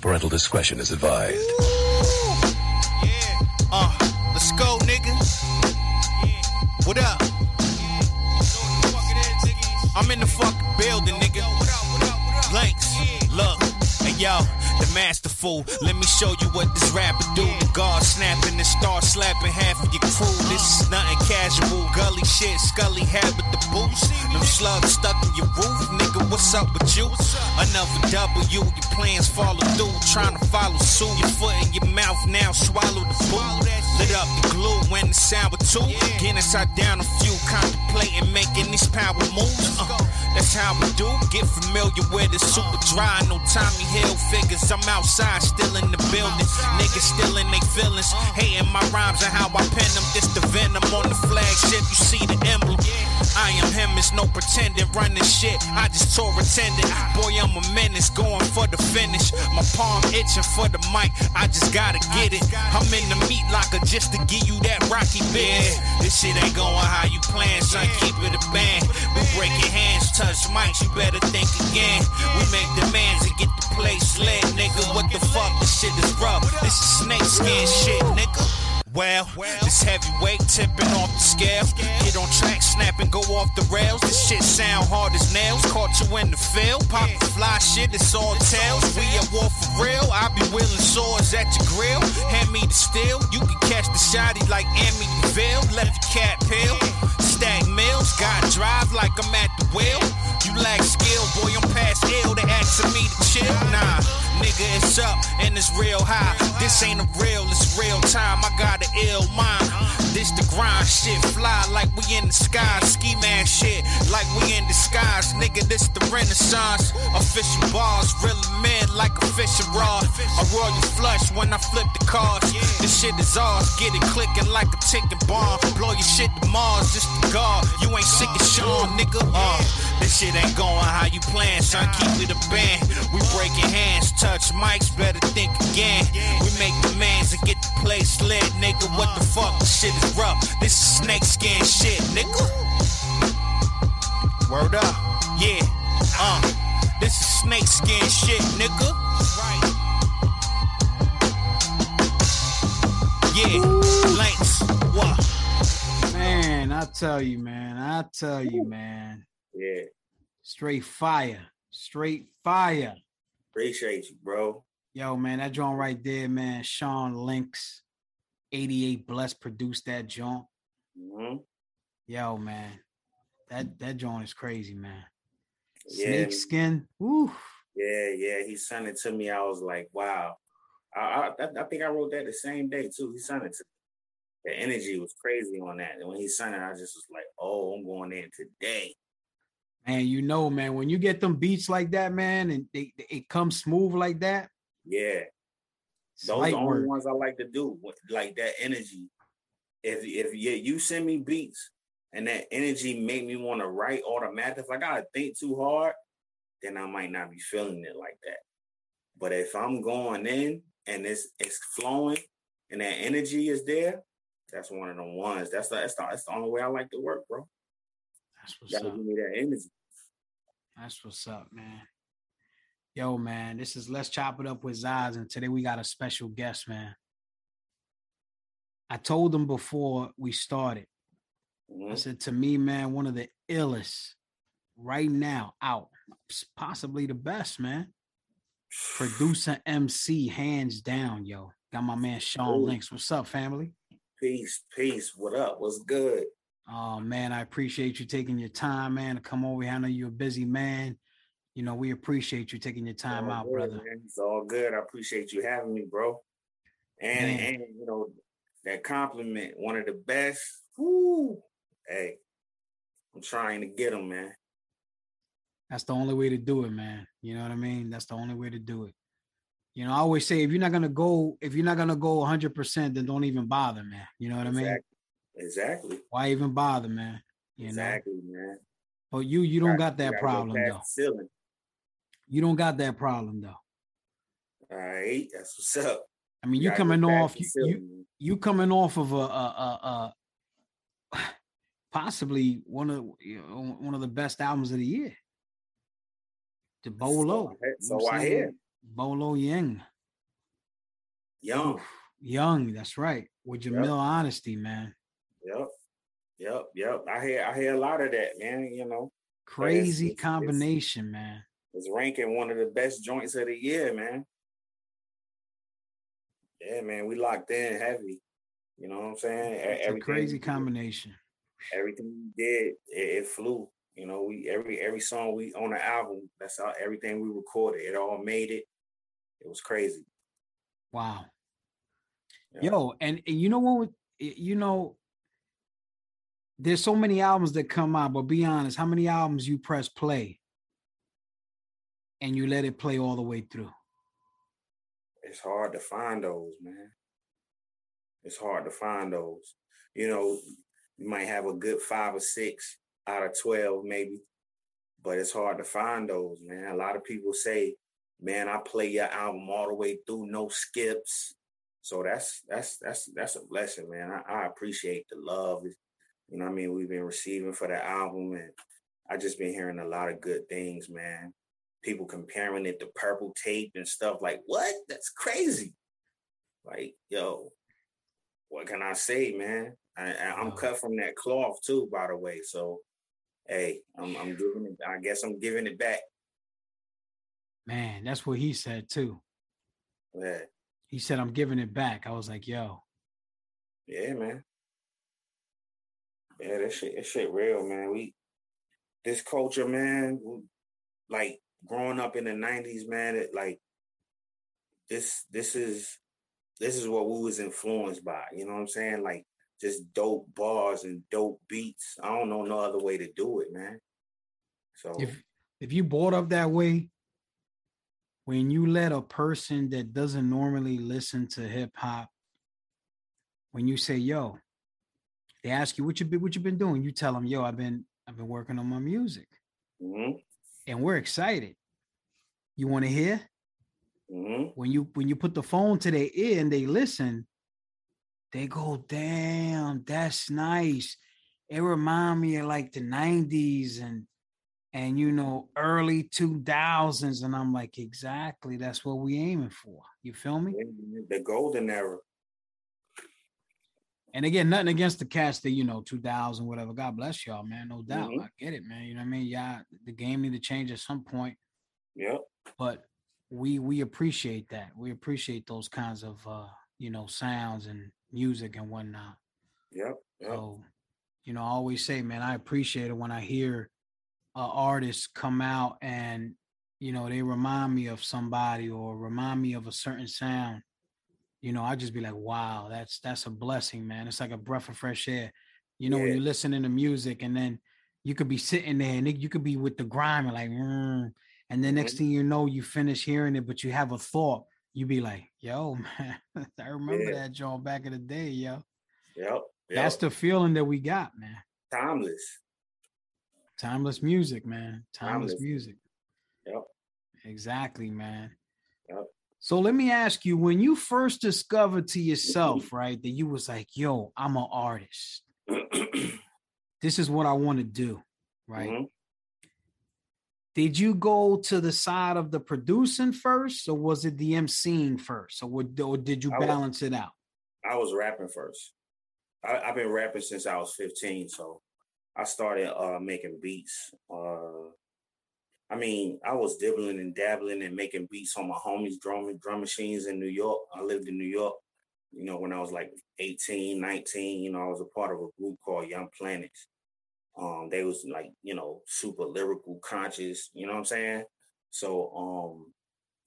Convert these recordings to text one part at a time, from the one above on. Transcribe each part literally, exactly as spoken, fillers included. Parental discretion is advised. Ooh. Yeah. Uh, let's go, niggas. Yeah. What up? Yeah. So fuck it is, I'm in the fucking building, nigga. What up, what up, what up? Links. Yeah. Look. Hey, yo. The masterful, let me show you what this rapper do. The guard snapping and star slapping half of your crew. This is nothing casual, gully shit, scully habit the boots. Them slugs stuck in your roof, nigga, what's up with you? Another W, your plans follow through, trying to follow suit. Your foot in your mouth now, swallow the food. Lit up the glue and the sour too. Getting inside down a few, contemplating making these power moves. Uh, that's how we do, get familiar with it. Super dry, no Tommy Hill figures. I'm outside, still in the building. Niggas still in they feelings. Hating my rhymes and how I pen them. This the venom on the flagship. You see the emblem. I am him, it's no pretending. Running shit, I just tore attendant. Boy, I'm a menace, going for the finish. My palm itching for the mic, I just gotta get it. I'm in the meat locker just to give you that rocky bit. Yeah, this shit ain't going how you plan, son. Keep it a band. We break your hands, touch mics, you better think again. We make demands and get the place lit. Nigga, what the fuck? This shit is rough. This is snake skin shit, nigga. Well, this heavyweight tipping off the scale. Get on track, snap and go off the rails. This shit sound hard as nails. Caught you in the field. Pop the fly shit, it's all tails. We at war for real. I be wielding swords at your grill. Hand me the steel. You can catch the shotty like Amy DeVille. Let the cat peel. Stack meals. Got drive like I'm at the wheel. You lack skill, boy, I'm past ill. They asking me to chill. Nah, nigga, it's up and it's real high. This ain't a real, it's real time. I got the ill mind. This the grind shit, fly like we in the sky. Ski man shit, like we in disguise. Nigga, this the renaissance. Official bars, real men like a fishing rod. I roll you flush when I flip the cards. This shit is ours, get it clicking like a ticking bomb. Blow your shit to Mars, this the guard. You ain't sick of Sean, nigga. Uh, this shit ain't going how you plan, son. Keep it a band. We breaking hands, touch mics, better think again. We make demands and get the place lit, nigga. Nigga, what the fuck? This shit is rough. This is snake skin shit, nigga. Word up. Yeah. Uh. This is snake skin shit, nigga. Right. Yeah. Lynx. What? Man, I tell you, man. I tell you, man. Yeah. Straight fire. Straight fire. Appreciate you, bro. Yo, man, that joint right there, man. Sean Lynx. eighty-eight Bless produced that joint. Mm-hmm. Yo, man. That that joint is crazy, man. Yeah. Snake skin. Woo. Yeah, yeah. He sent it to me. I was like, wow. I, I I think I wrote that the same day, too. He sent it to me. The energy was crazy on that. And when he sent it, I just was like, oh, I'm going in today. Man, you know, man, when you get them beats like that, man, and they, they it comes smooth like that. Yeah. Those are the only work. Ones I like to do, like that energy. If if yeah, you send me beats and that energy make me want to write automatic, if I gotta think too hard, then I might not be feeling it like that. But if I'm going in and it's it's flowing and that energy is there, that's one of the ones. That's the that's the, that's the only way I like to work, bro. That's what's up. You gotta give me that energy. That's what's up, man. Yo, man, this is Let's Chop It Up with Zaz, and today we got a special guest, man. I told him before we started, mm-hmm. I said, to me, man, one of the illest right now out, possibly the best, man. Producer M C, hands down, yo. Got my man Sean Lynx. What's up, family? Peace, peace. What up? What's good? Oh, man, I appreciate you taking your time, man, to come over here. I know you're a busy man. You know, we appreciate you taking your time out, good, brother. Man. It's all good. I appreciate you having me, bro. And, man. and you know, that compliment, one of the best. Woo! Hey, I'm trying to get them, man. That's the only way to do it, man. You know what I mean? That's the only way to do it. You know, I always say, if you're not going to go, if you're not going to go one hundred percent, then don't even bother, man. You know what exactly. I mean? Exactly. Why even bother, man? You exactly, know? man. But you, you don't I, got that problem, though. You don't got that problem though. All right, that's what's up. I mean, you, you coming off you, you you coming off of a, a, a, a possibly one of you know, one of the best albums of the year. The Bolo. So I hear. Bolo Yeung. Young. Young, that's right. With Jamil yep. Honesty, man. Yep. Yep. Yep. I hear I hear a lot of that, man. You know. Crazy it's, it's, combination, it's, man. It's ranking one of the best joints of the year, man. Yeah, man. We locked in heavy. You know what I'm saying? It's everything, a crazy combination. Everything we did, it, it flew. You know, we every every song we on the album, that's how everything we recorded. It all made it. It was crazy. Wow. Yeah. Yo, and, and you know what? You know, there's so many albums that come out, but be honest, how many albums you press play and you let it play all the way through? It's hard to find those, man. It's hard to find those. You know, you might have a good five or six out of twelve, maybe, but it's hard to find those, man. A lot of people say, man, I play your album all the way through, no skips. So that's that's that's that's a blessing, man. I, I appreciate the love, you know what I mean, we've been receiving for the album, and I just been hearing a lot of good things, man. People comparing it to Purple Tape and stuff like, what? That's crazy. Like, yo, what can I say, man? I, I'm cut from that cloth too, by the way. So, hey, I'm, I'm giving it. I guess I'm giving it back. Man, that's what he said too. Yeah. He said, I'm giving it back. I was like, yo. Yeah, man. Yeah, that shit, that shit real, man. We, this culture, man, we, like growing up in the nineties, man, it, like this, this is, this is what we was influenced by. You know what I'm saying? Like just dope bars and dope beats. I don't know no other way to do it, man. So if, if you brought up that way, when you let a person that doesn't normally listen to hip hop, when you say, yo, they ask you what you what you've been doing, you tell them, yo, I've been I've been working on my music. Mm-hmm. And we're excited. You want to hear? Mm-hmm. When you when you put the phone to their ear and they listen, they go, damn, that's nice. It reminds me of like the nineties and And, you know, early two thousands. And I'm like, exactly. That's what we aiming for. You feel me? The golden era. And again, nothing against the cast that, you know, two thousand, whatever. God bless y'all, man. No doubt. Mm-hmm. I get it, man. You know what I mean? Yeah, the game need to change at some point. Yeah. But we we appreciate that. We appreciate those kinds of, uh, you know, sounds and music and whatnot. Yep. Yep. So, you know, I always say, man, I appreciate it when I hear Uh, artists come out and, you know, they remind me of somebody or remind me of a certain sound. You know, I just be like, wow, that's that's a blessing, man. It's like a breath of fresh air. You know, yeah. When you're listening to music and then you could be sitting there and it, you could be with the grime and like, mm, and then next thing you know, you finish hearing it, but you have a thought. You be like, yo, man, I remember yeah. that joint back in the day, yo. Yep, yep. That's the feeling that we got, man. Timeless. Timeless music, man. Timeless, Timeless music. Yep. Exactly, man. Yep. So let me ask you, when you first discovered to yourself, right, that you was like, yo, I'm an artist. This is what I want to do, right? Mm-hmm. Did you go to the side of the producing first, or was it the emceeing first? Or, or did you I balance was, it out? I was rapping first. I, I've been rapping since I was fifteen, so. I started uh, making beats. Uh, I mean, I was dibbling and dabbling and making beats on my homies' drum, drum machines in New York. I lived in New York, you know, when I was like eighteen, nineteen, you know, I was a part of a group called Young Planet. Um, they was like, you know, super lyrical, conscious, you know what I'm saying? So, um,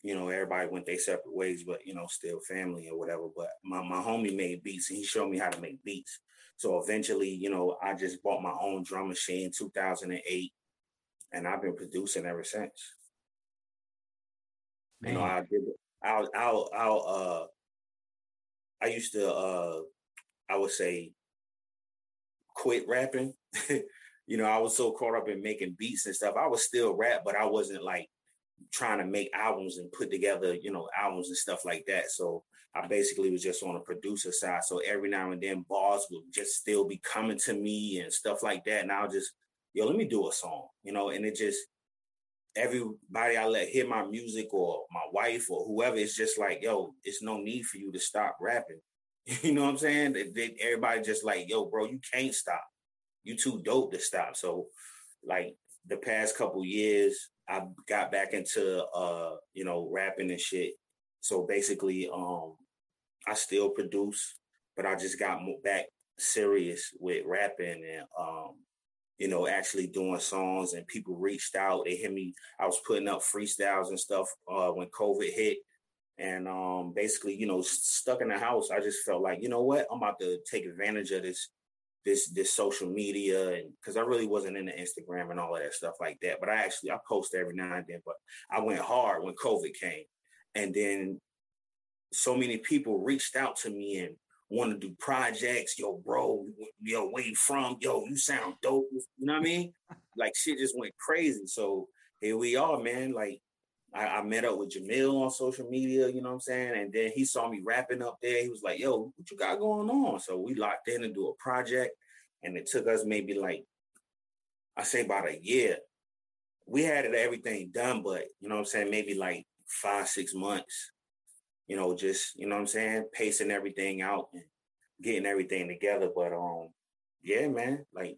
you know, everybody went their separate ways, but, you know, still family or whatever. But my, my homie made beats and he showed me how to make beats. So eventually, you know, I just bought my own drum machine in two thousand eight, and I've been producing ever since. Man. You know, I did. I'll, I'll, I'll, uh, I used to, uh, I would say, quit rapping. You know, I was so caught up in making beats and stuff. I was still rap, but I wasn't like trying to make albums and put together, you know, albums and stuff like that. So I basically was just on a producer side. So every now and then bars would just still be coming to me and stuff like that. And I'll just, yo, let me do a song, you know, and it just, everybody I let hear my music or my wife or whoever, it's just like, yo, it's no need for you to stop rapping. You know what I'm saying? They, they, everybody just like, yo, bro, you can't stop. You too dope to stop. So like the past couple years, I got back into, uh, you know, rapping and shit. So basically, um, I still produce, but I just got back serious with rapping and, um, you know, actually doing songs, and people reached out. They hit me. I was putting up freestyles and stuff uh, when COVID hit. And um, basically, you know, stuck in the house, I just felt like, you know what, I'm about to take advantage of this, this, this social media, and because I really wasn't into Instagram and all of that stuff like that. But I actually I post every now and then. But I went hard when COVID came, and then so many people reached out to me and want to do projects. Yo, bro, yo, where you from? Yo, you sound dope. You know what I mean? Like shit just went crazy. So here we are, man. Like. I met up with Jamil on social media, you know what I'm saying? And then he saw me rapping up there. He was like, yo, what you got going on? So we locked in and do a project. And it took us maybe like, I say about a year. We had it, everything done, but you know what I'm saying? Maybe like five, six months, you know, just, you know what I'm saying? Pacing everything out and getting everything together. But um, yeah, man, like,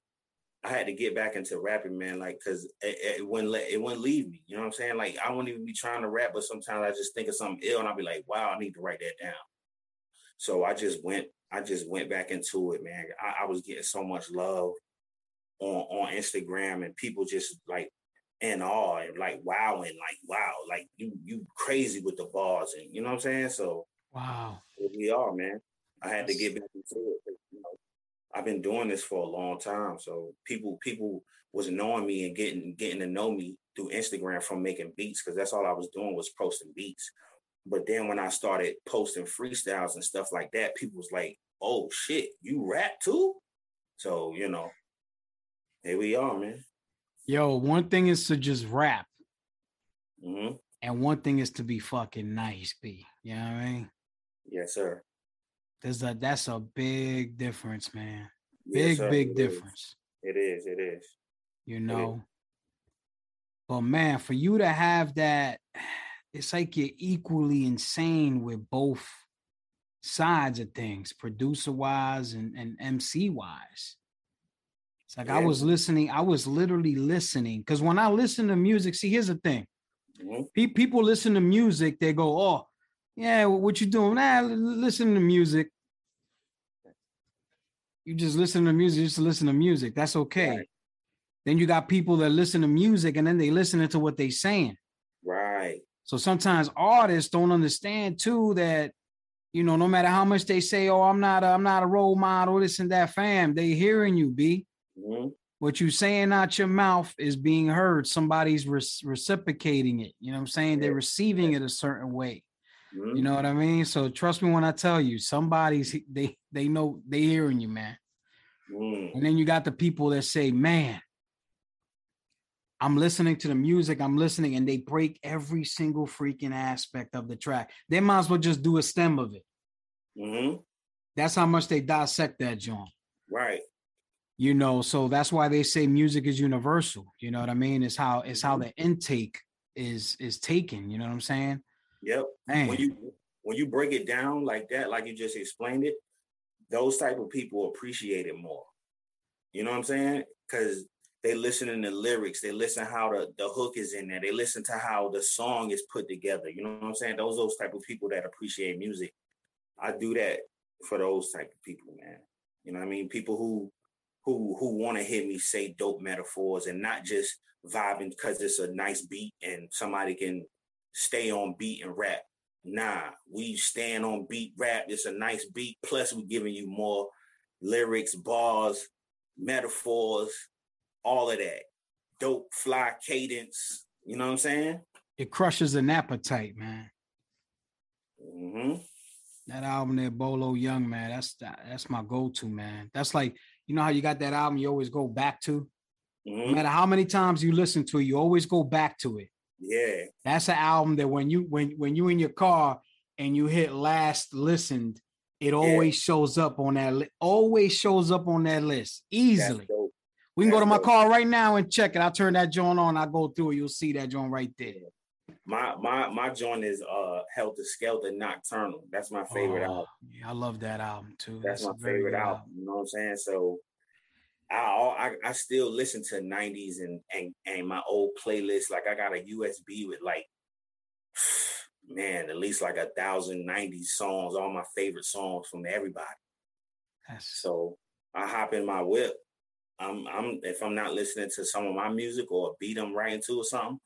I had to get back into rapping, man, like, because it, it wouldn't let, it wouldn't leave me. You know what I'm saying? Like, I wouldn't even be trying to rap, but sometimes I just think of something ill and I'll be like, wow, I need to write that down. So I just went, I just went back into it, man. I, I was getting so much love on, on Instagram, and people just like in awe and like, wow, and like, wow, like you, you crazy with the bars, and you know what I'm saying? So wow, here we are, man. I had to get back into it. I've been doing this for a long time. So people people was knowing me and getting getting to know me through Instagram from making beats, because that's all I was doing was posting beats. But then when I started posting freestyles and stuff like that, people was like, oh, shit, you rap too? So, you know, here we are, man. Yo, one thing is to just rap. Mm-hmm. And one thing is to be fucking nice, B. You know what I mean? Yes, sir. There's a, that's a big difference, man. Big, yes, big it difference. Is. It is, it is. You know? Is. But, man, for you to have that, it's like you're equally insane with both sides of things, producer-wise and, and M C-wise. It's like, yeah. I was listening. I was literally listening. Because when I listen to music, see, here's the thing. Mm-hmm. Pe- people listen to music, they go, oh, yeah, what you doing? Nah, listen to music. You just listen to music, just listen to music. That's okay. Right. Then you got people that listen to music and then they listen to what they saying. Right. So sometimes artists don't understand too that, you know, no matter how much they say, oh, I'm not a, I'm not a role model, this and that, fam, they hearing you, B. Mm-hmm. What you saying out your mouth is being heard. Somebody's re- reciprocating it. You know what I'm saying? Yeah. They're receiving yeah. it a certain way. You know what I mean? So trust me when I tell you, somebody's they they know they hearing you, man. Mm. And then you got the people that say, man, I'm listening to the music, I'm listening, and they break every single freaking aspect of the track. They might as well just do a stem of it. Mm-hmm. That's how much they dissect that joint. Right. You know, so that's why they say music is universal. You know what I mean? It's how it's how the intake is is taken. You know what I'm saying? Yep. Man. When you when you break it down like that, like you just explained it, those type of people appreciate it more. You know what I'm saying? Because they listen to the lyrics, they listen how the, the hook is in there, they listen to how the song is put together. You know what I'm saying? Those those type of people that appreciate music. I do that for those type of people, man. You know what I mean? People who who who want to hear me say dope metaphors and not just vibing because it's a nice beat and somebody can stay on beat and rap. Nah, we stand on beat, rap. It's a nice beat. Plus, we're giving you more lyrics, bars, metaphors, all of that. Dope, fly cadence. You know what I'm saying? It crushes an appetite, man. Mm-hmm. That album there, Bolo Yeung, man, that's that's my go-to, man. That's like, you know how you got that album you always go back to? Mm-hmm. No matter how many times you listen to it, you always go back to it. Yeah, that's an album that when you when when you in your car and you hit last listened, it yeah. always shows up on that li- always shows up on that list easily. We can go to my car right now and check it. I'll turn that joint on. I'll go through it. You'll see that joint right there. My my my joint is uh Helter Skelter Nocturnal. That's my favorite oh, album. Yeah, I love that album too. That's, That's my favorite album. album. You know what I'm saying? So I I, I still listen to nineties and, and and my old playlist. Like I got a U S B with like man, at least like a thousand nineties songs, all my favorite songs from everybody. That's... So I hop in my whip. I'm I'm if I'm not listening to some of my music or a beat I'm writing to or something,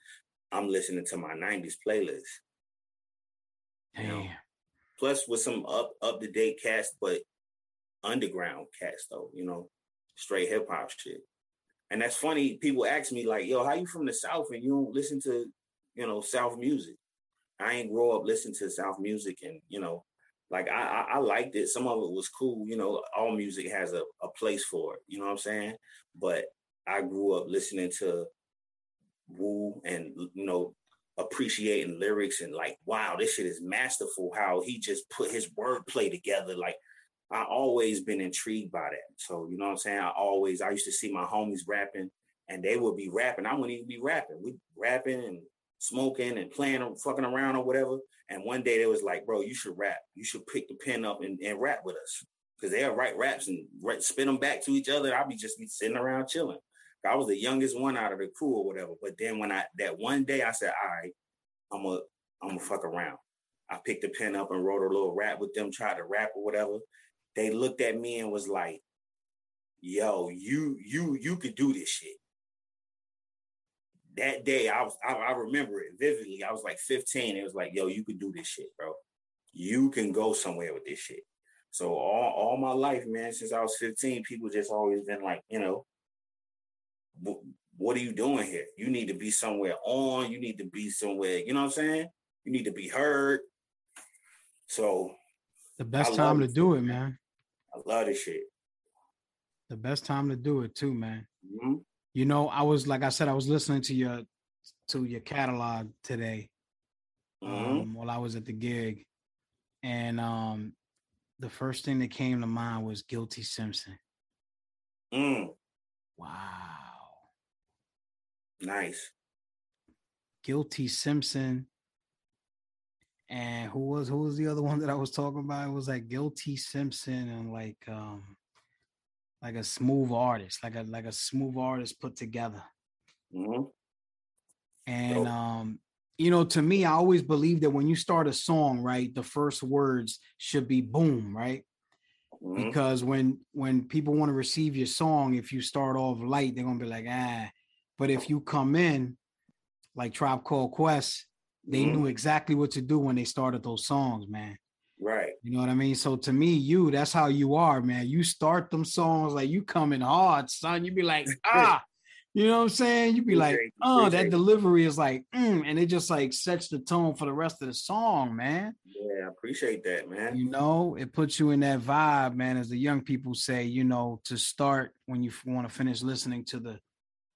I'm listening to my nineties playlist. Damn. You know? Plus with some up up to date cast, but underground cast though, you know, straight hip hop shit. And that's funny. People ask me like, "Yo, how you from the South and you don't listen to, you know, South music?" I ain't grow up listening to South music, and you know, like I, I, I liked it. Some of it was cool. You know, all music has a, a place for it. You know what I'm saying? But I grew up listening to Wu and, you know, appreciating lyrics and like, wow, this shit is masterful. How he just put his wordplay together. Like I always been intrigued by that. So, you know what I'm saying? I always, I used to see my homies rapping and they would be rapping. I wouldn't even be rapping. We'd rapping and smoking and playing or fucking around or whatever. And one day they was like, bro, you should rap. You should pick the pen up and, and rap with us. Cause they'll write raps and write, spin them back to each other. I'll be just be sitting around chilling. I was the youngest one out of the crew or whatever. But then when I, that one day I said, all right, I'm gonna, I'm gonna fuck around. I picked the pen up and wrote a little rap with them, tried to rap or whatever. They looked at me and was like, yo, you, you, you could do this shit. That day, I was I, I remember it vividly. I was like fifteen. It was like, yo, you can do this shit, bro. You can go somewhere with this shit. So all, all my life, man, since I was fifteen, people just always been like, you know, what are you doing here? You need to be somewhere on. You need to be somewhere, you know what I'm saying? You need to be heard. So the best time to do it, man. I love this shit. The best time to do it too, man. Mm-hmm. You know, I was, like I said, I was listening to your to your catalog today um, mm-hmm. while I was at the gig. And um, the first thing that came to mind was Guilty Simpson. Mm. Wow. Nice. Guilty Simpson. And who was, who was the other one that I was talking about? It was like Guilty Simpson and like... Um, Like a smooth artist, like a like a smooth artist put together. Mm-hmm. And, um, you know, to me, I always believe that when you start a song, right, the first words should be boom, right? Mm-hmm. Because when when people want to receive your song, if you start off light, they're going to be like, ah. But if you come in, like Tribe Called Quest, they mm-hmm. knew exactly what to do when they started those songs, man. Right. You know what I mean? So to me, you, that's how you are, man. You start them songs like you coming hard, son. You be like, ah, you know what I'm saying? You be like, oh, that delivery is like, mm, and it just like sets the tone for the rest of the song, man. Yeah, I appreciate that, man. You know, it puts you in that vibe, man, as the young people say, you know, to start when you want to finish listening to the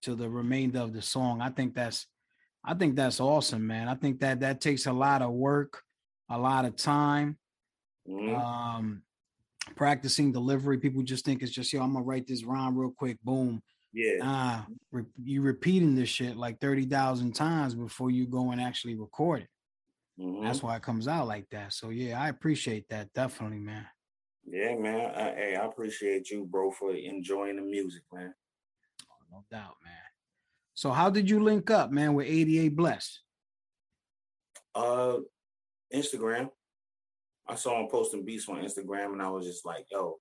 to the remainder of the song. I think that's I think that's awesome, man. I think that that takes a lot of work, a lot of time. Mm-hmm. Um, practicing delivery. People just think it's just, yo, I'm gonna write this rhyme real quick, boom. Yeah. Nah, re- you repeating this shit like thirty thousand times before you go and actually record it. Mm-hmm. That's why it comes out like that. So yeah, I appreciate that, definitely, man. Yeah, man. I, hey, I appreciate you, bro, for enjoying the music, man. Oh, no doubt, man. So how did you link up, man, with eighty-eight Bless? Uh, Instagram. I saw him posting beats on Instagram, and I was just like, "Yo,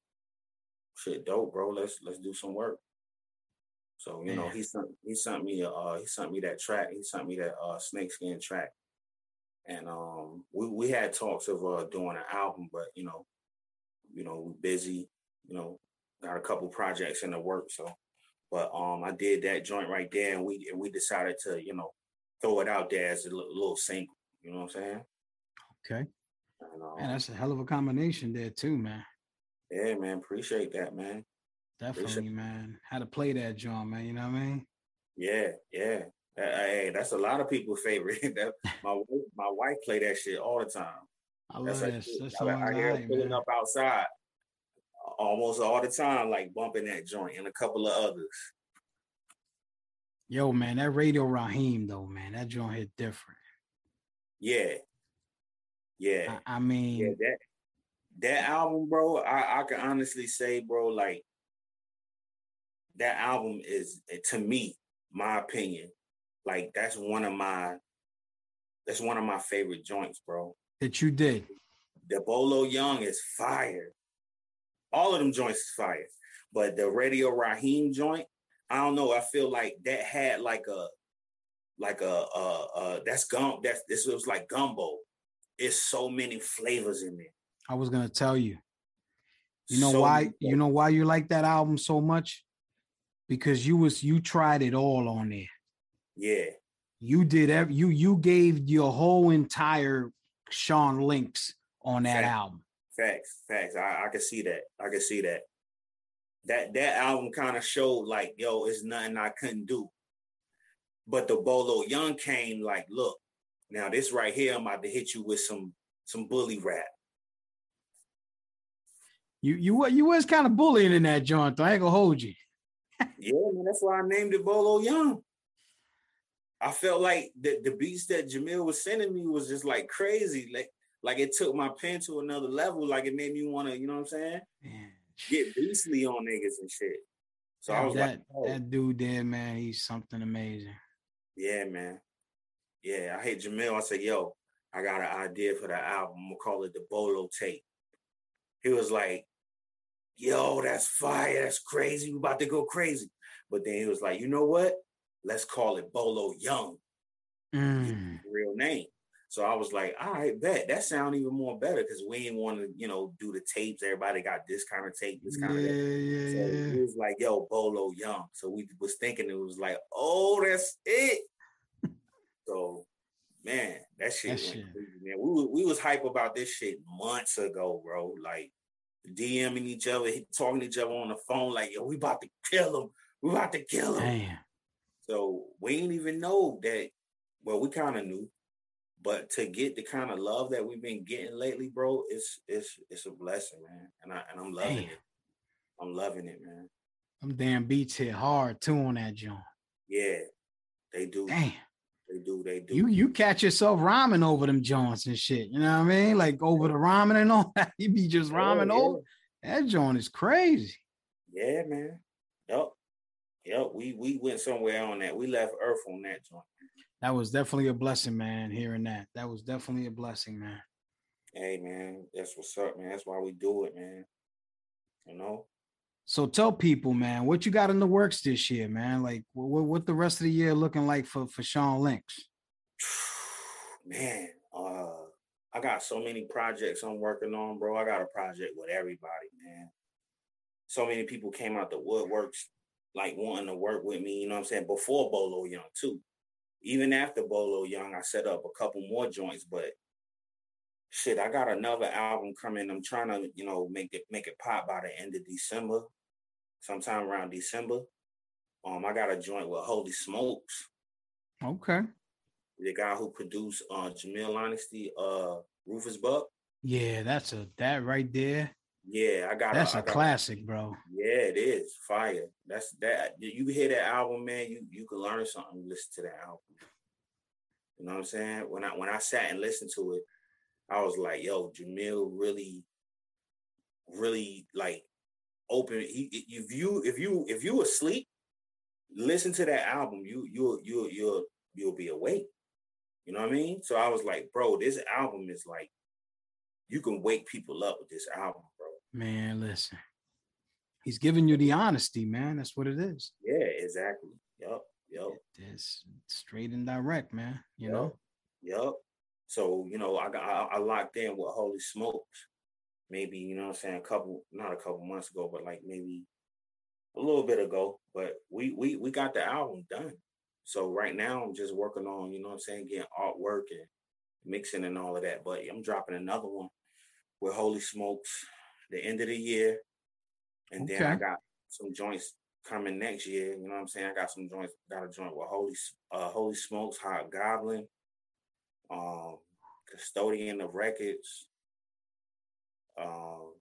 shit, dope, bro. Let's let's do some work." So you man. know, he sent he sent me uh he sent me that track. He sent me that uh Snakeskin track, and um we, we had talks of uh doing an album, but you know, you know, we're busy. You know, got a couple projects in the work. So, but um I did that joint right there, and we and we decided to you know throw it out there as a l- little single. You know what I'm saying? Okay. And um, man, that's a hell of a combination there too, man. Yeah, man. Appreciate that, man. Definitely, appreciate- man. How to play that drum, man. You know what I mean? Yeah, yeah. Uh, hey, that's a lot of people's favorite. that, my my wife play that shit all the time. I love that's this. That's I, I, I hear her pulling up outside almost all the time, like bumping that joint and a couple of others. Yo, man, that Radio Raheem, though, man, that joint hit different. Yeah. Yeah. I, I mean. Yeah, that, that album, bro, I, I can honestly say, bro, like, that album is, to me, my opinion, like, that's one of my, that's one of my favorite joints, bro. That you did. The Bolo Yeung is fire. All of them joints is fire. But the Radio Raheem joint, I don't know. I feel like that had like a, like a, uh, uh, that's gum. That's, this was like gumbo. It's so many flavors in there. I was going to tell you, you know so why, you know why you like that album so much? Because you was, you tried it all on there. Yeah. You did every, you, you gave your whole entire Sean Lynx on that facts, album. Facts, facts. I, I can see that. I can see that. That that album kind of showed like, yo, it's nothing I couldn't do. But the Bolo Yeung came like, look, now this right here, I'm about to hit you with some some bully rap. You you you was kind of bullying in that joint, though. I ain't gonna hold you. Yeah, man, that's why I named it Bolo Yeung. I felt like the the beats that Jamil was sending me was just like crazy, like like it took my pen to another level. Like it made me want to, you know what I'm saying? Yeah. Get beastly on niggas and shit. So I was that, like, oh. That dude there, man, he's something amazing. Yeah, man. Yeah, I hit Jamil. I said, yo, I got an idea for the album. I'm gonna call it the Bolo Tape. He was like, yo, that's fire. That's crazy. We about to go crazy. But then he was like, you know what? Let's call it Bolo Yeung. Mm. Real name. So I was like, all right, bet. That sound even more better because we didn't want to, you know, do the tapes. Everybody got this kind of tape, this kind yeah, of that. So yeah. It was like, yo, Bolo Yeung. So we was thinking it was like, oh, that's it. So, man, that shit. That went shit. Crazy, man. We, we was hype about this shit months ago, bro. Like, DMing each other, talking to each other on the phone like, yo, we about to kill him. We about to kill him. Damn. So we didn't even know that. Well, we kind of knew. But to get the kind of love that we've been getting lately, bro, it's it's it's a blessing, man. And I and I'm loving damn. it. I'm loving it, man. Them damn beats hit hard too on that joint. Yeah, they do. Damn, they do. They do. You you catch yourself rhyming over them joints and shit. You know what I mean? Like over the rhyming and all that. You be just rhyming yeah, yeah. over. That joint is crazy. Yeah, man. Yup. Yup. We we went somewhere on that. We left Earth on that joint. That was definitely a blessing, man, hearing that. That was definitely a blessing, man. Hey, man, that's what's up, man. That's why we do it, man. You know? So tell people, man, what you got in the works this year, man? Like, what what the rest of the year looking like for, for Sean Lynx? Man, uh, I got so many projects I'm working on, bro. I got a project with everybody, man. So many people came out the woodworks, like, wanting to work with me, you know what I'm saying? Before Bolo Yeung, too. Even after Bolo Yeung, I set up a couple more joints, but shit, I got another album coming. I'm trying to, you know, make it make it pop by the end of December, sometime around December. Um, I got a joint with Holy Smokes. Okay. The guy who produced uh, Jamil Honesty, uh, Rufus Buck. Yeah, that's a that right there. Yeah, I got that's a, I a got classic, a, bro. Yeah, it is fire. That's that. You hear that album, man. You you can learn something. Listen to that album. You know what I'm saying? When I when I sat and listened to it, I was like, "Yo, Jamil really, really like open." He, if you if you if you asleep, listen to that album. You you you you you'll be awake. You know what I mean? So I was like, "Bro, this album is like, you can wake people up with this album." Man, listen. He's giving you the honesty, man. That's what it is. Yeah, exactly. Yup, yup. It's straight and direct, man. You yep. know? Yup. So, you know, I got I, I locked in with Holy Smokes. Maybe, you know what I'm saying, a couple, not a couple months ago, but like maybe a little bit ago. But we we we got the album done. So right now I'm just working on, you know what I'm saying, getting artwork and mixing and all of that. But I'm dropping another one with Holy Smokes the end of the year, and okay. then I got some joints coming next year. You know what I'm saying? I got some joints. Got a joint with Holy, uh, Holy Smokes, Hot Goblin, um, Custodian of Records, a um,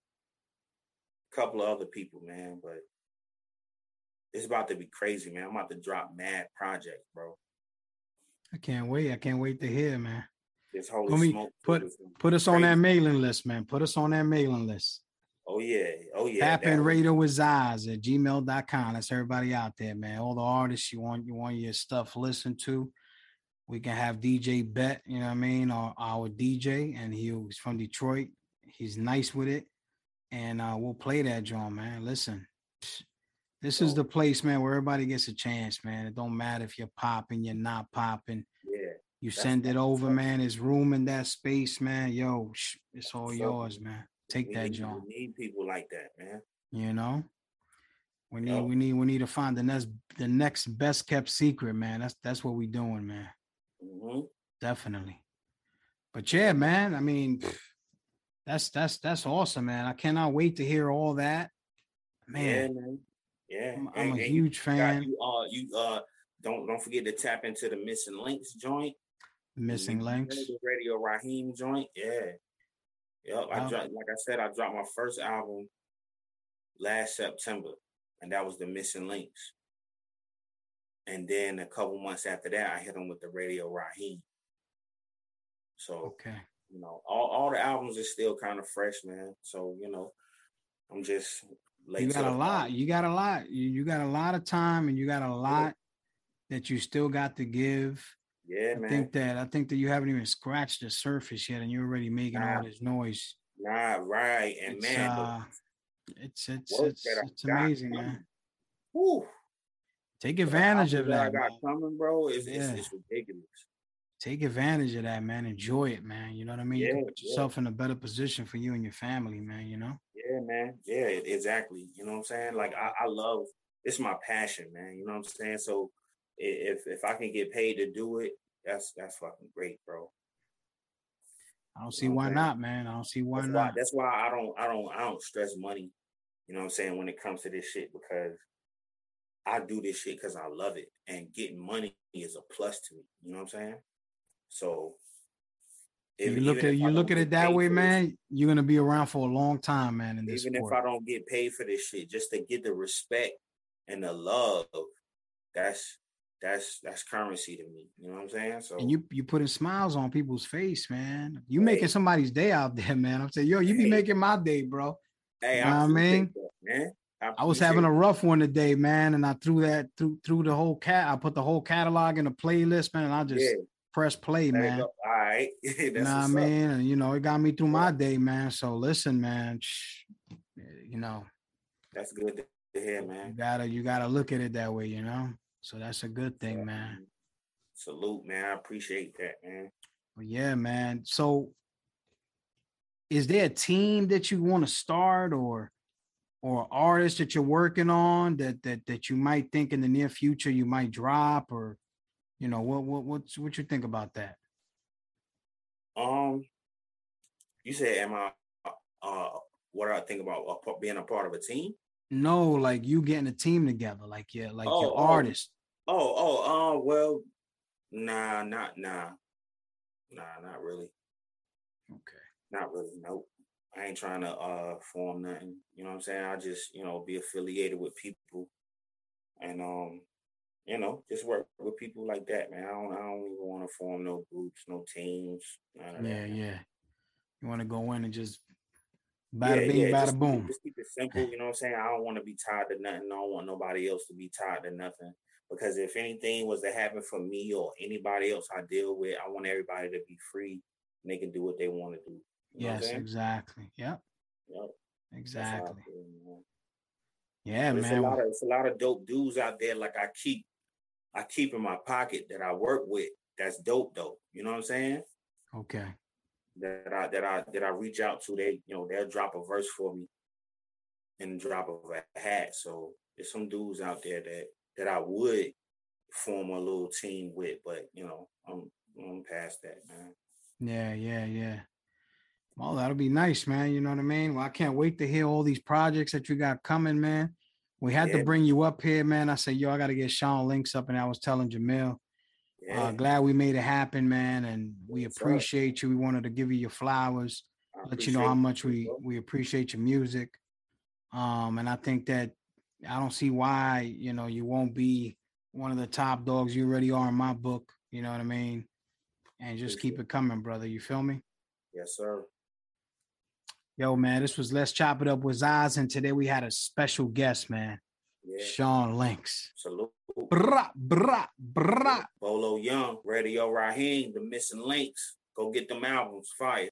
couple of other people, man. But it's about to be crazy, man. I'm about to drop mad projects, bro. I can't wait. I can't wait to hear, man. This Holy Smoke. Put, put us crazy. on that mailing list, man. Put us on that mailing list. Oh, yeah. Oh, yeah. Pappin Radio with Zaz at gmail dot com. That's everybody out there, man. All the artists you want, you want your stuff listened to. We can have D J Bet, you know what I mean, our, our D J, and he was from Detroit. He's nice with it. And uh, we'll play that drum, man. Listen, this is the place, man, where everybody gets a chance, man. It don't matter if you're popping, you're not popping. Yeah. You send it over, man. There's room in that space, man. Yo, sh- it's all yours, man. Take that job. We need people like that, man. You know, we need, Yo. we need, we need to find the next, the next best kept secret, man. That's that's what we doing, man. Mm-hmm. Definitely. But yeah, man. I mean, that's that's that's awesome, man. I cannot wait to hear all that, man. Yeah, yeah. I'm, I'm and, a and huge you fan. Got, you uh, you uh, don't don't forget to tap into the Missing Links joint. Missing the Links. Radio Raheem joint. Yeah. Yep, I dropped, like I said, I dropped my first album last September, and that was The Missing Links. And then a couple months after that, I hit him with the Radio Raheem. So, okay. you know, all, all the albums are still kind of fresh, man. So, you know, I'm just late. You got a lot. You got a lot. You, you got a lot of time, and you got a lot yeah. that you still got to give. Yeah, I man. think that I think that you haven't even scratched the surface yet, and you're already making nah, all this noise. Nah, right, and it's, man, uh, it's it's it's, it's amazing, coming. man. Woo. Take advantage of that. I got man. coming, bro. It's, yeah. it's, it's ridiculous. Take advantage of that, man. Enjoy it, man. You know what I mean? Yeah, you can put yourself yeah. in a better position for you and your family, man. You know? Yeah, man. Yeah, exactly. You know what I'm saying? Like I, I love. It's my passion, man. You know what I'm saying? So. If if I can get paid to do it, that's that's fucking great, bro. I don't see you know why man? not, man. I don't see why that's not. Why, that's why I don't I don't I don't stress money. You know what I'm saying, when it comes to this shit, because I do this shit because I love it, and getting money is a plus to me. You know what I'm saying? So if, you look at you look at it that way, man. This, you're gonna be around for a long time, man. In this even sport. If I don't get paid for this shit, just to get the respect and the love, that's. That's that's currency to me. You know what I'm saying? So and you you putting smiles on people's face, man. You hey. making somebody's day out there, man. I'm saying, yo, you be hey. making my day, bro. Hey, you know I what mean? That, man. I, I was having a rough one today, man, and I threw that through through the whole cat. I put the whole catalog in a playlist, man, and I just yeah. press play, there man. All right, you know what I mean? And, you know, it got me through my day, man. So listen, man, shh, you know, that's good to hear, man. You gotta you gotta look at it that way, you know. So that's a good thing, man. Salute, man. I appreciate that, man. Well, yeah, man. So is there a team that you want to start or or artists that you're working on that that that you might think in the near future you might drop or, you know, what what what's what you think about that? Um, you said, am I uh what do I think about uh, being a part of a team? No, like you getting a team together, like yeah, like oh, your artist. Oh, oh, oh, uh, well, nah, not nah, nah, not really. Okay, not really. Nope, I ain't trying to uh form nothing. You know what I'm saying? I just you know be affiliated with people, and um, you know, just work with people like that, man. I don't, I don't even want to form no groups, no teams. None of yeah, that, yeah. You want to go in and just. Bada yeah, bing, yeah. Bada just, boom. Just keep it simple, you know what I'm saying? I don't want to be tied to nothing. I don't want nobody else to be tied to nothing. Because if anything was to happen for me or anybody else I deal with, I want everybody to be free and they can do what they want to do. You yes, exactly. Yep. Yep. Exactly. Feel, man. Yeah, man. It's a, lot of, it's a lot of dope dudes out there. Like I keep, I keep in my pocket that I work with. That's dope though. You know what I'm saying? Okay. That I that I that I reach out to, they you know they'll drop a verse for me, and drop a hat. So there's some dudes out there that that I would form a little team with, but you know I'm I'm past that, man. Yeah, yeah, yeah. Well, that'll be nice, man. You know what I mean? Well, I can't wait to hear all these projects that you got coming, man. We had yeah. to bring you up here, man. I said, yo, I got to get Sean Lynx up, and I was telling Jamil. Yeah. Uh, glad we made it happen, man, and we appreciate you. We wanted to give you your flowers, let you know how much we, we appreciate your music. Um, and I think that I don't see why, you know, you won't be one of the top dogs you already are in my book. You know what I mean? And just keep it coming, brother. You feel me? Yes, sir. Yo, man, this was Let's Chop It Up with Zaz, and today we had a special guest, man. Yeah. Sean Lynx. Salute. Brah, brah, brah. Bolo Yeung, Radio Raheem, The Missing Links. Go get them albums, fire.